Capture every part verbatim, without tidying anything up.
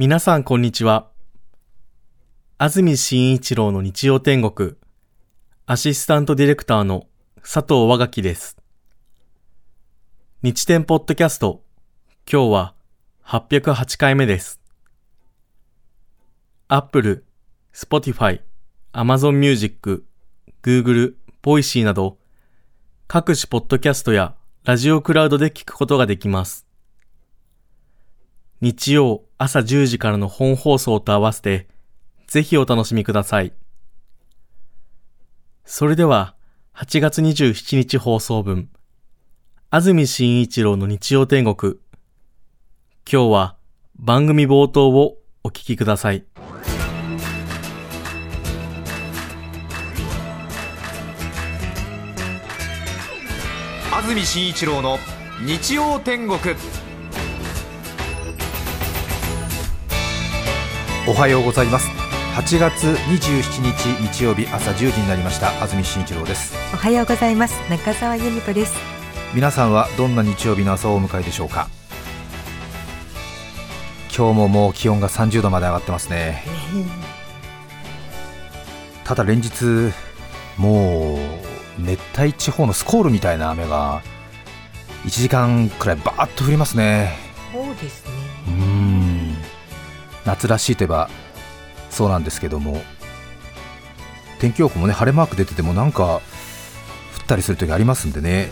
皆さんこんにちは。安住紳一郎の日曜天国、アシスタントディレクターの佐藤和垣です。日天ポッドキャスト、今日ははっぴゃくはちかいめです。Apple、Spotify、Amazon Music、Google、Voicy など各種ポッドキャストやラジオクラウドで聞くことができます。日曜朝じゅうじからの本放送と合わせてぜひお楽しみください。それでははちがつにじゅうしちにち放送分、安住紳一郎の日曜天国、今日は番組冒頭をお聞きください。安住紳一郎の日曜天国、おはようございます。はちがつにじゅうしちにち日曜日朝じゅうじになりました。安住紳一郎です。おはようございます。中澤由美子です。皆さんはどんな日曜日の朝をお迎えでしょうか。今日ももう気温がさんじゅうどまで上がってますね。ただ連日もう熱帯地方のスコールみたいな雨がいちじかんくらいバーッと降りますね。そうですね。うーん、夏らしいといえばそうなんですけども、天気予報もね、晴れマーク出ててもなんか降ったりする時ありますんでね。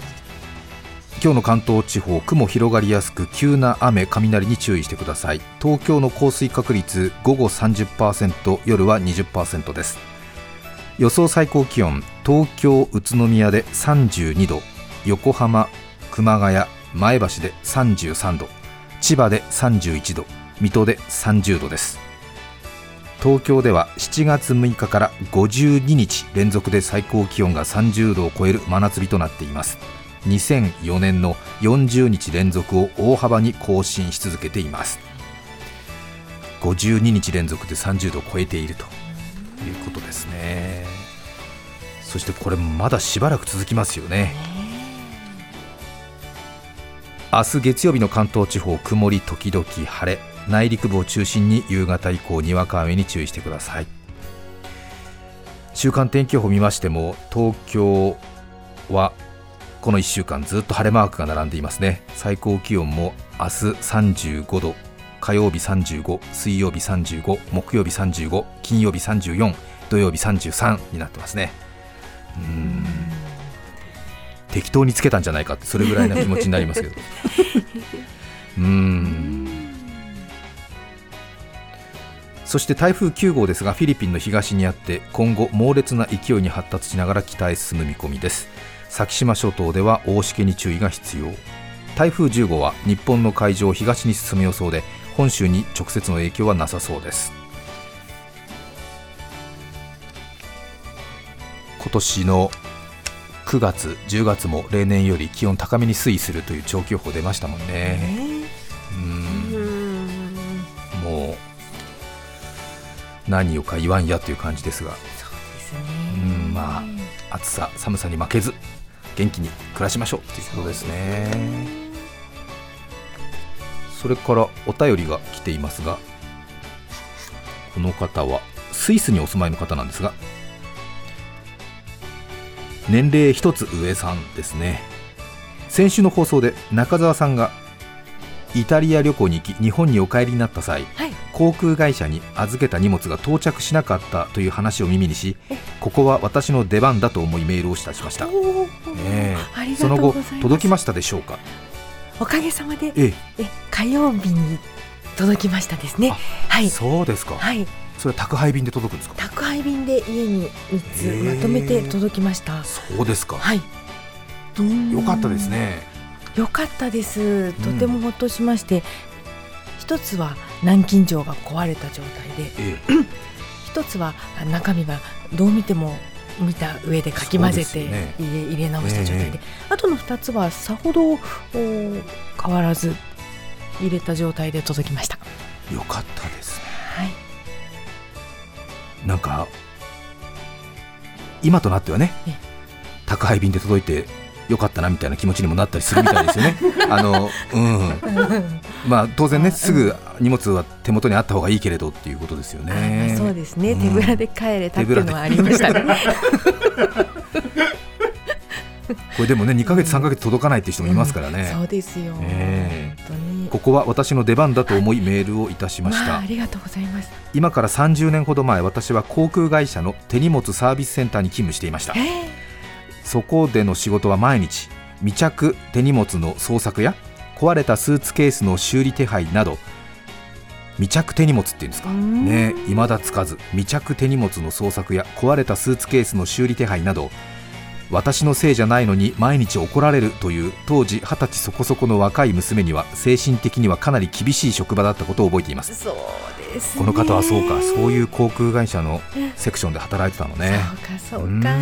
今日の関東地方、雲広がりやすく急な雨、雷に注意してください。東京の降水確率午後 さんじゅっパーセント、夜は にじゅっパーセント です。予想最高気温、東京、宇都宮でさんじゅうにど、横浜、熊谷、前橋でさんじゅうさんど、千葉でさんじゅういちど、水戸でさんじゅうどです。東京ではしちがつむいかからごじゅうににち連続で最高気温がさんじゅうどを超える真夏日となっています。にせんよねんのよんじゅうにち連続を大幅に更新し続けています。ごじゅうににち連続でさんじゅうどを超えているということですね。そしてこれまだしばらく続きますよね。明日月曜日の関東地方、曇り時々晴れ、内陸部を中心に夕方以降にわか雨に注意してください。週間天気予報を見ましても、東京はこのいっしゅうかんずっと晴れマークが並んでいますね。最高気温も明日さんじゅうごど、火曜日さんじゅうご、水曜日さんじゅうご、木曜日さんじゅうご、金曜日さんじゅうよん、土曜日さんじゅうさんになってますね。うーん、適当につけたんじゃないかって、それぐらいな気持ちになりますけどうーん。そして台風きゅうごうですが、フィリピンの東にあって今後猛烈な勢いに発達しながら北へ進む見込みです。先島諸島では大しけに注意が必要。台風じゅうごうは日本の海上を東に進む予想で、本州に直接の影響はなさそうです。今年のくがつ、じゅうがつも例年より気温高めに推移するという長期予報出ましたもんね、えー、うーん、もう何をか言わんやという感じですが、そうですね、うん、まあ暑さ寒さに負けず元気に暮らしましょうということですね。それからお便りが来ていますが、この方はスイスにお住まいの方なんですが、年齢一つ上さんですね。先週の放送で中澤さんがイタリア旅行に行き日本にお帰りになった際、はい、航空会社に預けた荷物が到着しなかったという話を耳にし、ここは私の出番だと思いメールをいたしました、えー、その後届きましたでしょうか。おかげさまで、ええ、え火曜日に届きましたですね。はい、そうですか、はい、それは宅配便で届くんですか。宅配便で家にみっつまとめて届きました。そうですか、はい、よかったですね。良かったです。とてもほっとしまして、うん、一つは南京錠が壊れた状態で、ええ、一つは中身がどう見ても見た上でかき混ぜて入 れ,、ね、入れ直した状態で、ええ、あとのふたつはさほど変わらず入れた状態で届きました。良かったですね、はい、なんか今となってはね、ええ、宅配便で届いて良かったなみたいな気持ちにもなったりするみたいですよねあの、うんまあ、当然ねすぐ荷物は手元にあった方がいいけれどっていうことですよね。そうですね、手ぶらで帰れたっていうのはありましたねこれでもねにかげつさんかげつ届かないって人もいますからね、うん、そうですよ、えー、本当にここは私の出番だと思いメールをいたしました、まあ、ありがとうございます。今からさんじゅうねんほど前、私は航空会社の手荷物サービスセンターに勤務していました、えー、そこでの仕事は毎日未着手荷物の捜索や壊れたスーツケースの修理手配など、未着手荷物っていうんですかね、いまだつかず未着手荷物の捜索や壊れたスーツケースの修理手配など、私のせいじゃないのに毎日怒られるという当時二十歳そこそこの若い娘には精神的にはかなり厳しい職場だったことを覚えています。そうですね、この方はそうか、そういう航空会社のセクションで働いてたのね。そうかそうか。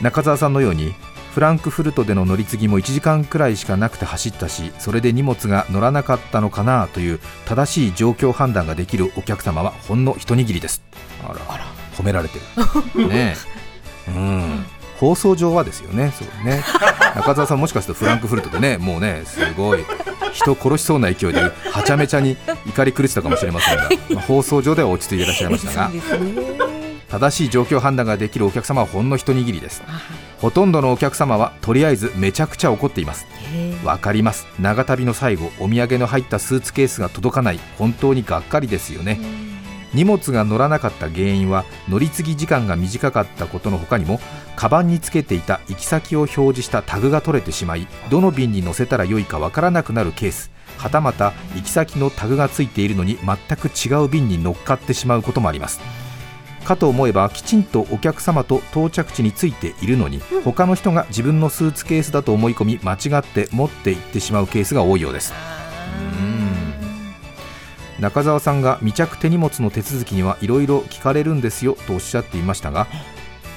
中澤さんのようにフランクフルトでの乗り継ぎもいちじかんくらいしかなくて走ったし、それで荷物が乗らなかったのかなという正しい状況判断ができるお客様はほんの一握りです。あらあら、褒められてるねえうん、放送上はですよ ね, そうね中澤さんもしかするとフランクフルトでねもうねすごい人殺しそうな勢いではちゃめちゃに怒り狂ってたかもしれませんが、まあ、放送上では落ち着いていらっしゃいましたが、ね、正しい状況判断ができるお客様はほんの一握りです。ほとんどのお客様はとりあえずめちゃくちゃ怒っています。わかります。長旅の最後、お土産の入ったスーツケースが届かない、本当にがっかりですよね。荷物が乗らなかった原因は乗り継ぎ時間が短かったことの他にも、カバンにつけていた行き先を表示したタグが取れてしまい、どの便に乗せたらよいかわからなくなるケース、はたまた行き先のタグがついているのに全く違う便に乗っかってしまうこともあります。かと思えばきちんとお客様と到着地についているのに、他の人が自分のスーツケースだと思い込み間違って持って行ってしまうケースが多いようです。中澤さんが未着手荷物の手続きにはいろいろ聞かれるんですよとおっしゃっていましたが、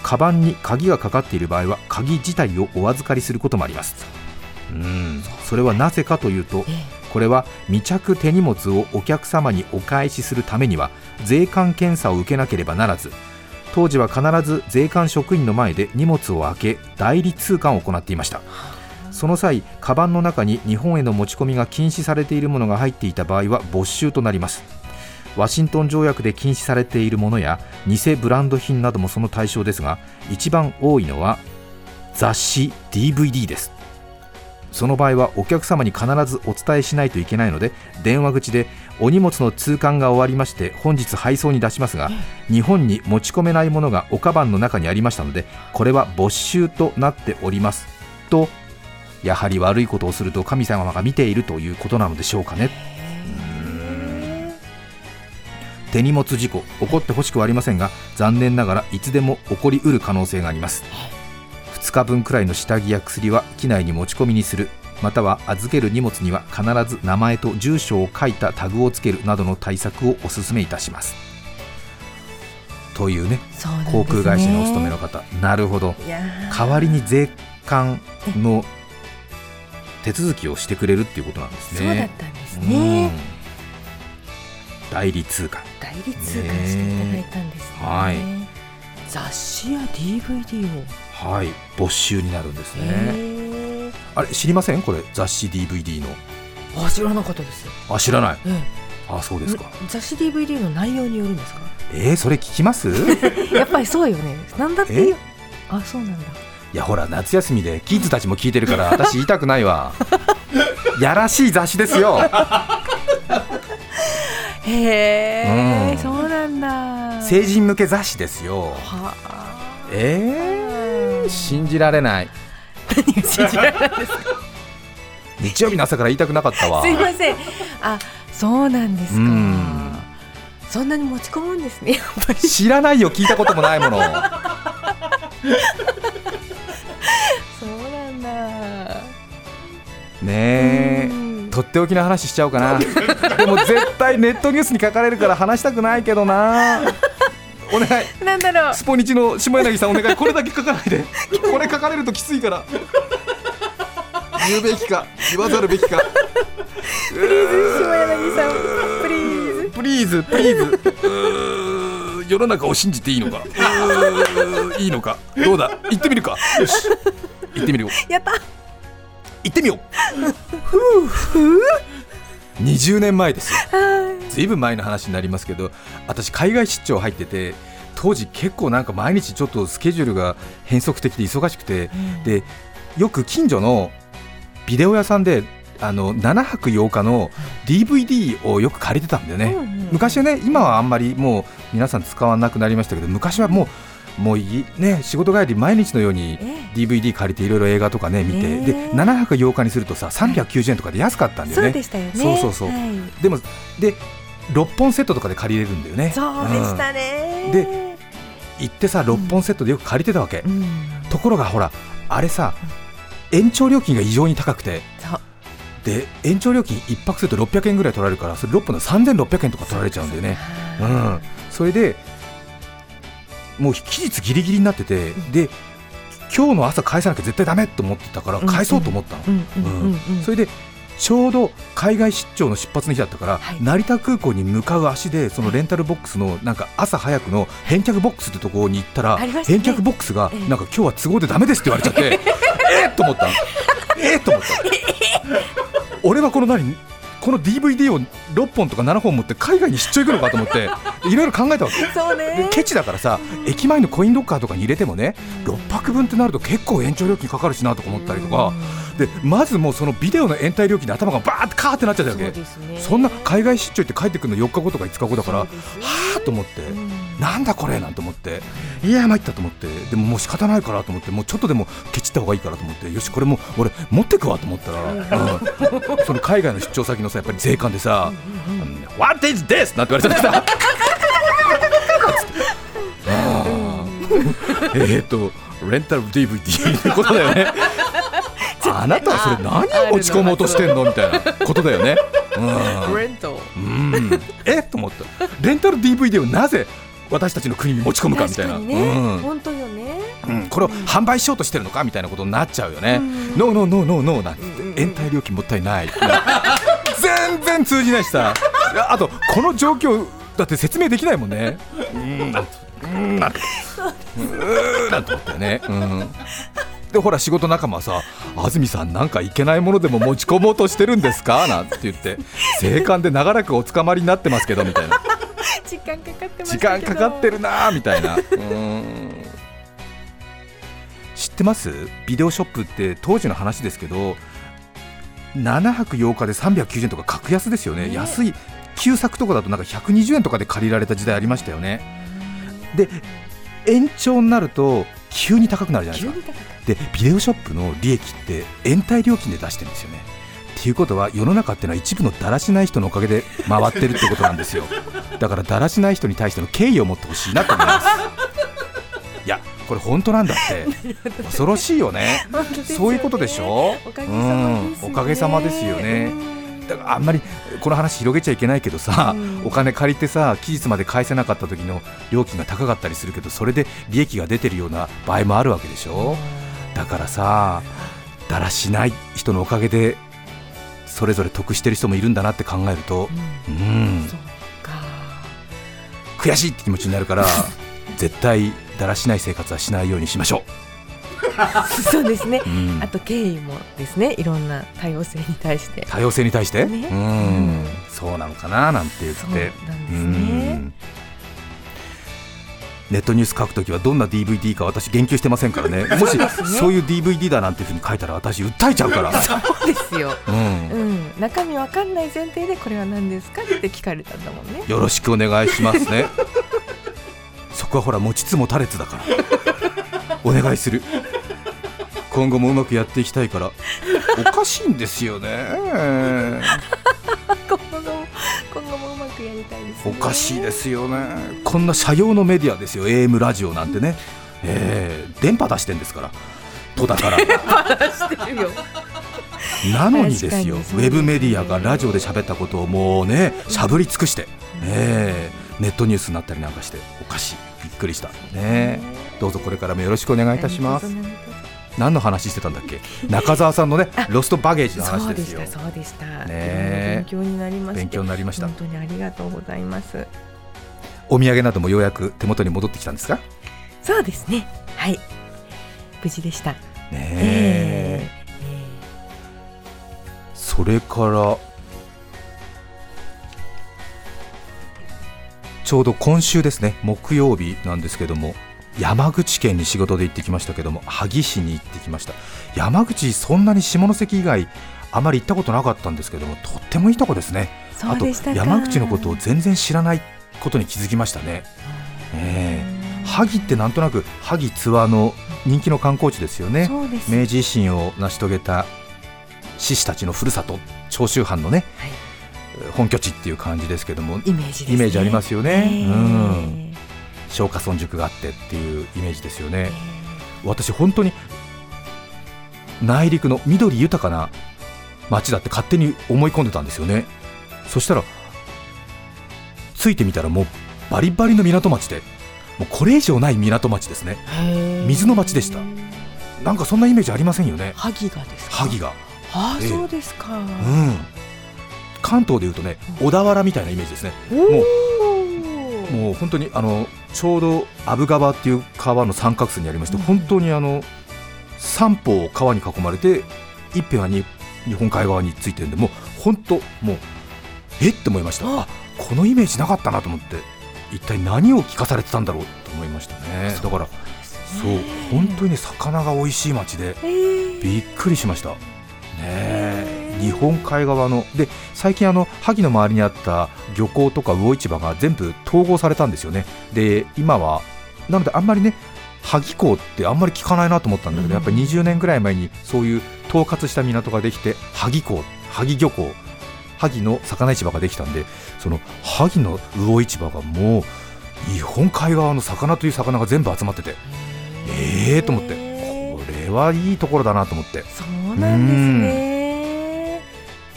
カバンに鍵がかかっている場合は鍵自体をお預かりすることもあります。うーん、それはなぜかというと、これは未着手荷物をお客様にお返しするためには税関検査を受けなければならず、当時は必ず税関職員の前で荷物を開け代理通関を行っていました。その際、カバンの中に日本への持ち込みが禁止されているものが入っていた場合は没収となります。ワシントン条約で禁止されているものや偽ブランド品などもその対象ですが、一番多いのは雑誌 ディーブイディー です。その場合はお客様に必ずお伝えしないといけないので、電話口でお荷物の通関が終わりまして本日配送に出しますが、日本に持ち込めないものがおカバンの中にありましたので、これは没収となっておりますと、やはり悪いことをすると神様が見ているということなのでしょうかね。手荷物事故、起こってほしくはありませんが、残念ながらいつでも起こりうる可能性があります。ふつかぶんくらいの下着や薬は機内に持ち込みにする、または預ける荷物には必ず名前と住所を書いたタグをつけるなどの対策をお勧めいたしますというね、そうなんですね、航空会社にお勤めの方。なるほど、代わりに税関の手続きをしてくれるっていうことなんですね。そうだったんですね、うん、代理通関代理通関していただいたんですね、えーはい、雑誌や ディーブイディー を、はい、没収になるんですね、えー、あれ知りません？これ雑誌 ディーブイディー の。あ、知らなかったです。あ、知らない、えー、あ、そうですか。雑誌 ディーブイディー の内容によるんですか？えー、それ聞きますやっぱりそうよね、なんだっていう、えー、あ、そうなんだ。いやほら夏休みでキッズたちも聞いてるから私言いたくないわやらしい雑誌ですよへー、うん、そうなんだ。成人向け雑誌ですよ。はあ、えー、信じられない。何が信じられないですか日曜日の朝から言いたくなかったわすいません。あ、そうなんですか。うん、そんなに持ち込むんですね、やっぱり。知らないよ、聞いたこともないものねえ、とっておきの話しちゃおうかなでも絶対ネットニュースに書かれるから話したくないけどなお願い、なんだろう、スポニチの下柳さんお願い、これだけ書かないでこれ書かれるときついから言うべきか言わざるべきかプリーズ下柳さん、プリーズプリーズプリーズ世の中を信じていいのかいいのかどうだ行ってみるかよし行ってみるよやった行ってみようふうふうにじゅうねんまえですよ。ずいぶん前の話になりますけど、私海外出張入ってて、当時結構なんか毎日ちょっとスケジュールが変則的で忙しくて、うん、でよく近所のビデオ屋さんであのななはくようかの ディーブイディー をよく借りてたんだよね、うんうん、昔はね、今はあんまりもう皆さん使わなくなりましたけど、昔はもうもういいね、仕事帰り毎日のように ディーブイディー 借りていろいろ映画とかね見て、えー、でななはくようかにするとささんびゃくきゅうじゅうえんとかで安かったんだよね。そうでしたよね。そうそうそう、はい、でもでろっぽんセットとかで借りれるんだよね。そうでしたね、うん、で行ってさろっぽんセットでよく借りてたわけ、うん、ところがほらあれさ延長料金が異常に高くて、で延長料金いっぱくするとろっぴゃくえんぐらい取られるから、それろっぽんでさんぜんろっぴゃくえんとか取られちゃうんだよね。そうそう、うん、それでもう期日ギリギリになってて、で今日の朝返さなきゃ絶対ダメと思ってたから返そうと思ったの。それでちょうど海外出張の出発の日だったから、はい、成田空港に向かう足でそのレンタルボックスのなんか朝早くの返却ボックスってところに行ったら、ね、返却ボックスがなんか今日は都合でダメですって言われちゃってえーと思ったえーと思った俺はこの何この ディーブイディー をろっぽんとかななほん持って海外に出張行くのかと思っていろいろ考えたわけ。そうね、ケチだからさ、うん、駅前のコインロッカーとかに入れてもね、うん、ろっぱくぶんってなると結構延長料金かかるしなとか思ったりとか、うん、でまずもうそのビデオの延滞料金で頭がバーってカーってなっちゃったわけ。 そうですね、そんな海外出張行って帰ってくるのよっかごとかいつかごだから、ね、はーと思って、うん、なんだこれなんて思って、いや参ったと思って、でももう仕方ないからと思って、もうちょっとでもケチった方がいいからと思って、よしこれもう俺持ってくわと思ったら、うん、その海外の出張先のやっぱり税関でさ、うんうんうん、What is this? なんて言われちゃってさえっとレンタル ディーブイディー ってことだよねあなたはそれ何を持ち込もうとしてんのみたいなことだよね、うん、レント、うん、えっと思ったレンタル ディーブイディー をなぜ私たちの国に持ち込むかみたいな、ね、うん、本当よね、うん、これを販売しようとしてるのかみたいなことになっちゃうよね、うん、ノーノーノーノーノーなんて言って、うんうん、延滞料金もったいない全然通じないしさあとこの状況だって説明できないもんねうんなんてうんなんてうんなんて思ったよね、うん、でほら仕事仲間はさ、安住さんなんかいけないものでも持ち込もうとしてるんですかなんて言って、税関で長らくお捕まりになってますけどみたいな時間かかってましたけど時間かかってるなみたいなうーん知ってます？ビデオショップって当時の話ですけどななはくようかでさんびゃくきゅうじゅうえんとか格安ですよね、えー、安い旧作とかだとなんかひゃくにじゅうえんとかで借りられた時代ありましたよね。で延長になると急に高くなるじゃないですか。でビデオショップの利益って延滞料金で出してるんですよね。っていうことは世の中っていうのは一部のだらしない人のおかげで回ってるってことなんですよだからだらしない人に対しての敬意を持ってほしいなと思いますいやこれ本当なんだって恐ろしいよねそういうことでしょ。おかげさまですよね、うん、おかげさまですよね。だからあんまりこの話広げちゃいけないけどさ、うん、お金借りてさ期日まで返せなかった時の料金が高かったりするけど、それで利益が出てるような場合もあるわけでしょ、うん、だからさだらしない人のおかげでそれぞれ得してる人もいるんだなって考えると、うんうん、そうか悔しいって気持ちになるから絶対だらしない生活はしないようにしましょうそうですね、うん、あと敬意もですね、いろんな多様性に対して多様性に対して、ね、うん、うん、そうなのかななんて言って、そうなんですね、うん、ネットニュース書くときはどんな ディーブイディー か私言及してませんからねもしそういう ディーブイディー だなんていうふうに書いたら私訴えちゃうからそうですよ、うんうん、中身わかんない前提でこれは何ですかって聞かれたんだもんね。よろしくお願いしますねそこはほら持ちつ持たれつだからお願いする。今後もうまくやっていきたいからおかしいんですよね今後も今後もうまくやりたいですね。おかしいですよね。こんな社用のメディアですよ エーエム ラジオなんてね、えー、電波出してんですからとだから電波出してるよなのにですよ、ウェブメディアがラジオで喋ったことをもうねしゃぶり尽くして、えー、ネットニュースになったりなんかしておかしいびっくりした、ね、どうぞこれからもよろしくお願いいたします。何の話してたんだっけ中澤さんのねロストバゲージの話ですよ。そうでしたそうでした、ね、勉強になりました勉強になりました本当にありがとうございます。お土産などもようやく手元に戻ってきたんですか。そうですね、はい、無事でしたねえ、えーえー、それからちょうど今週ですね、木曜日なんですけども、山口県に仕事で行ってきましたけども、萩市に行ってきました。山口、そんなに下関以外あまり行ったことなかったんですけども、とってもいいとこですね。そうでしたか。あと山口のことを全然知らないことに気づきましたね。えー、萩ってなんとなく萩ツアーの人気の観光地ですよね。そうです。明治維新を成し遂げた志士たちのふるさと、長州藩のね、はい、本拠地っていう感じですけども、イメージですね。イメージありますよね、うん、松下村塾があってっていうイメージですよね。私本当に内陸の緑豊かな街だって勝手に思い込んでたんですよね。そしたらついてみたらもうバリバリの港町で、もうこれ以上ない港町ですね。水の町でした。なんかそんなイメージありませんよね。萩がですか。萩が、ああ、そうですか。うん、関東でいうとね、小田原みたいなイメージですね。もう、もう本当にあのちょうど阿武川っていう川の三角州にありまして、うん、本当にあの三方を川に囲まれて、一辺はに日本海側についてるんで、もう本当もうえって思いました。あ、このイメージなかったなと思って、一体何を聞かされてたんだろうと思いましたね。だからそう、本当にね、魚が美味しい町でびっくりしましたねえ。日本海側ので、最近あの萩の周りにあった漁港とか魚市場が全部統合されたんですよね。で、今はなのであんまりね、萩港ってあんまり聞かないなと思ったんだけど、うん、やっぱりにじゅうねんぐらい前にそういう統括した港ができて、萩港、萩漁港、萩の魚市場ができたんで、その萩の魚市場がもう日本海側の魚という魚が全部集まってて、えーと思って、これはいいところだなと思って。そうなんですね。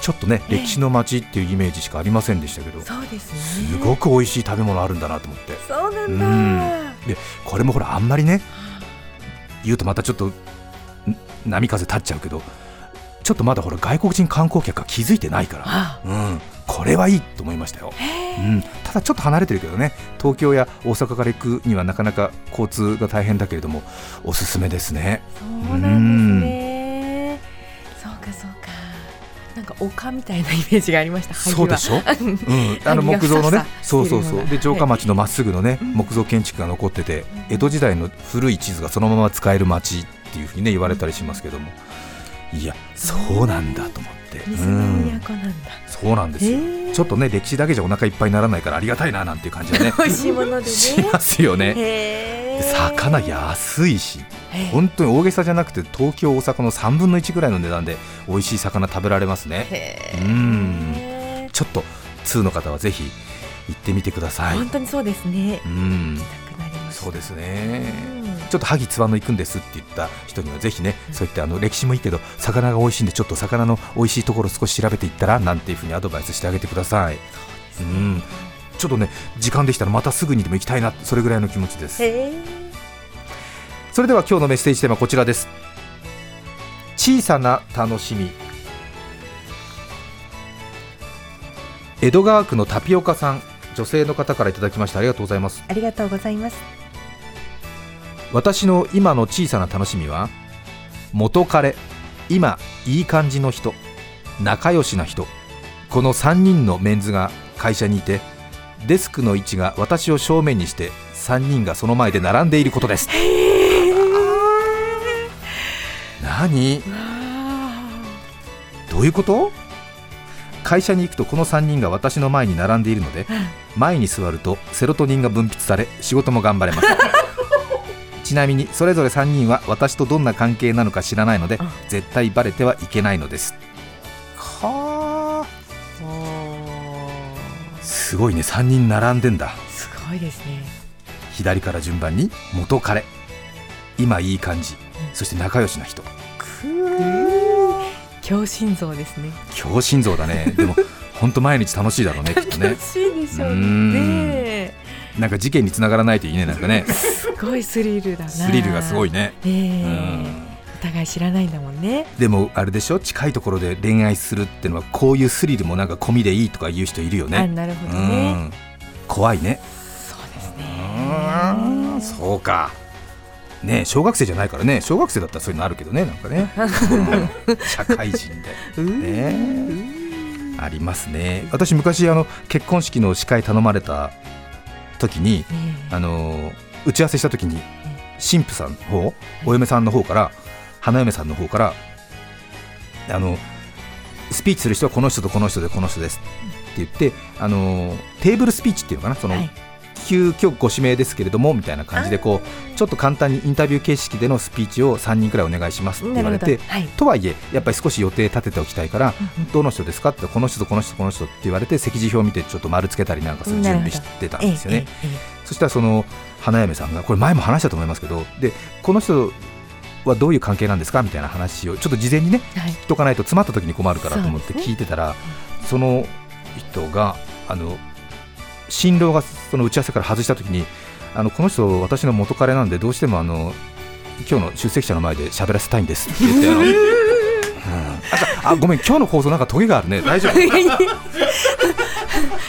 ちょっとね、歴史の街っていうイメージしかありませんでしたけど、そうですね、すごく美味しい食べ物あるんだなと思って。そうなんだ。うん、でこれもほらあんまりね言うとまたちょっと波風立っちゃうけど、ちょっとまだほら外国人観光客が気づいてないから、ああ、うん、これはいいと思いましたよ。うん、ただちょっと離れてるけどね、東京や大阪から行くにはなかなか交通が大変だけれども、おすすめですね。そうなんですね。うん、なんか丘みたいなイメージがありました。そうでしょ、うん、あの木造のね、そうそうそう、で城下町のまっすぐのね、はい、木造建築が残ってて、うん、江戸時代の古い地図がそのまま使える町っていうふうにね言われたりしますけども、いや、そうなんだと思って、うん、水の都なんだ。そうなんですよ。ちょっとね、歴史だけじゃお腹いっぱいにならないからありがたいななんていう感じがね、美味しいものでねしますよね。で、魚安いし、本当に大げさじゃなくて東京大阪のさんぶんのいちぐらいの値段で美味しい魚食べられますね。へー、うーん、ちょっと通の方はぜひ行ってみてください。本当にそうですね。うん、行きたくなりました。そうですね。ちょっと萩ツワの行くんですって言った人にはぜひね、そういったあの歴史もいいけど魚が美味しいんで、ちょっと魚の美味しいところ少し調べていったらなんていうふうにアドバイスしてあげてください。そうですね。うん、ちょっとね、時間できたらまたすぐにでも行きたいな、それぐらいの気持ちです。へー、それでは今日のメッセージテーマはこちらです。小さな楽しみ。江戸川区のタピオカさん、女性の方からいただきました。ありがとうございます。ありがとうございます。私の今の小さな楽しみは、元彼、今いい感じの人、仲良しな人、このさんにんのメンズが会社にいて、デスクの位置が私を正面にしてさんにんがその前で並んでいることです。何？どういうこと？会社に行くとこのさんにんが私の前に並んでいるので、前に座るとセロトニンが分泌され仕事も頑張れます。ちなみにそれぞれさんにんは私とどんな関係なのか知らないので、絶対バレてはいけないのです。はー、すごいね。さんにん並んでんだ。すごいですね。左から順番に元彼、今いい感じ、そして仲良しな人。強心臓ですね。強心臓だね。でも本当毎日楽しいだろうね。きっとね、楽しいでしょうね。う、なんか事件につながらないといいね。なんかねすごいスリルだな。スリルがすごいね、えー、うん、お互い知らないんだもんね。でもあれでしょ、近いところで恋愛するってのはこういうスリルもなんか込みでいいとか言う人いるよね。あ、なるほどね。うん、怖いね。そうですね。うん、そうか。ね、小学生じゃないからね、小学生だったらそういうのあるけどね、なんかね社会人で、ね、ありますね。私昔あの結婚式の司会頼まれた時に、えー、あの打ち合わせした時に新婦さんの方、お嫁さんの方から、花嫁さんの方から、あのスピーチする人はこの人とこの人でこの人ですって言って、あのテーブルスピーチっていうのかな、その、はい、急遽ご指名ですけれどもみたいな感じで、こうちょっと簡単にインタビュー形式でのスピーチをさんにんくらいお願いしますって言われて、はい、とはいえやっぱり少し予定立てておきたいから、うんうん、どの人ですかって、この人とこの人とこの人って言われて、席次表を見てちょっと丸つけたりなんかする準備してたんですよね。そしたらその花嫁さんが、これ前も話したと思いますけど、でこの人はどういう関係なんですかみたいな話をちょっと事前にね、はい、聞いとかないと詰まった時に困るからと思って聞いてたら、 そ,、ね、その人があの新郎がその打ち合わせから外した時に、あのこの人私の元彼なんで、どうしてもあの今日の出席者の前で喋らせたいんですって言って、あの、うん、あ, あごめん今日の放送なんかトゲがあるね、大丈夫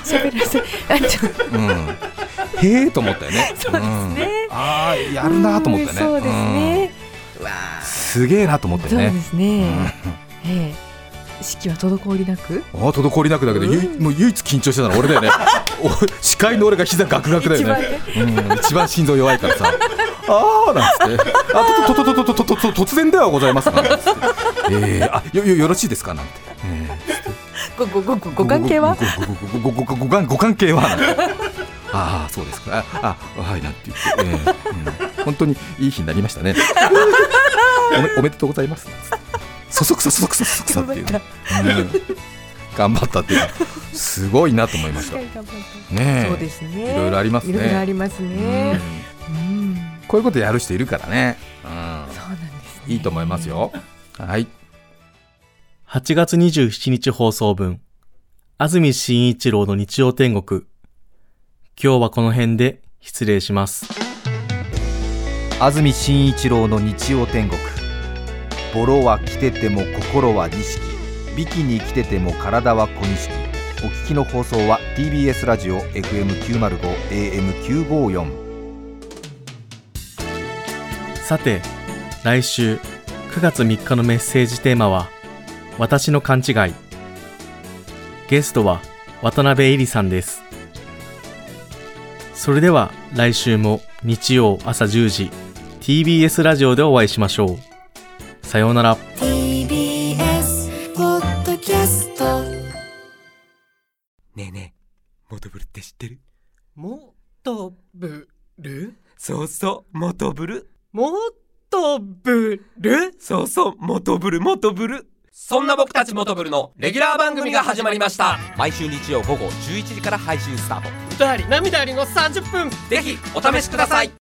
喋らせあちょっと、うん、へーと思ったよね。そうですね、うん、あやるなと思ったね。そうですね、うん、わすげーなと思ったよね。そうですね、うん、えー式は滞りなく、ああ滞りなくだけど、うん、もう唯一緊張してたの俺だよね司会の俺が膝ガクガクだよね、一 番,、うん、一番心臓弱いからさあーなんつって、あとととととととと突然ではございますが、えー、あ よ, よ, よろしいですかなんて、えー、ご, ご, ご, ご関係はご, ご, ご, ご, ご, ご, ご関係はああそうですか、ああはいなんて言って、えーうん、本当にいい日になりましたねお め, おめでとうございますそそくさそそくさそそくさっていう、ね、頑張ったっていうのはすごいなと思いました。ねえ、そうですね、いろいろありますね。いろいろありますね。うんうん、こういうことやる人いるからね。うん、そうなんですね。いいと思いますよ。はい。はちがつにじゅうしちにち放送分、安住紳一郎の日曜天国。今日はこの辺で失礼します。安住紳一郎の日曜天国。ボロは着てても心は錦、ビキに着てても体は小錦。お聞きの放送は ティービーエス ラジオ エフエムきゅうまるご エーエムきゅうごよん。 さて来週くがつみっかのメッセージテーマは私の勘違い。ゲストは渡辺恵里さんです。それでは来週も日曜朝じゅうじ ティービーエス ラジオでお会いしましょう。さようなら。 ティービーエス ポッドキャスト。ねえねえ、モトブルって知ってる？モトブル？そうそうモトブル。モトブル？そうそうモトブルモトブル。そんな僕たちモトブルのレギュラー番組が始まりました。毎週日曜午後じゅういちじから配信スタート。歌あり涙ありのさんじゅっぷん、ぜひお試しください。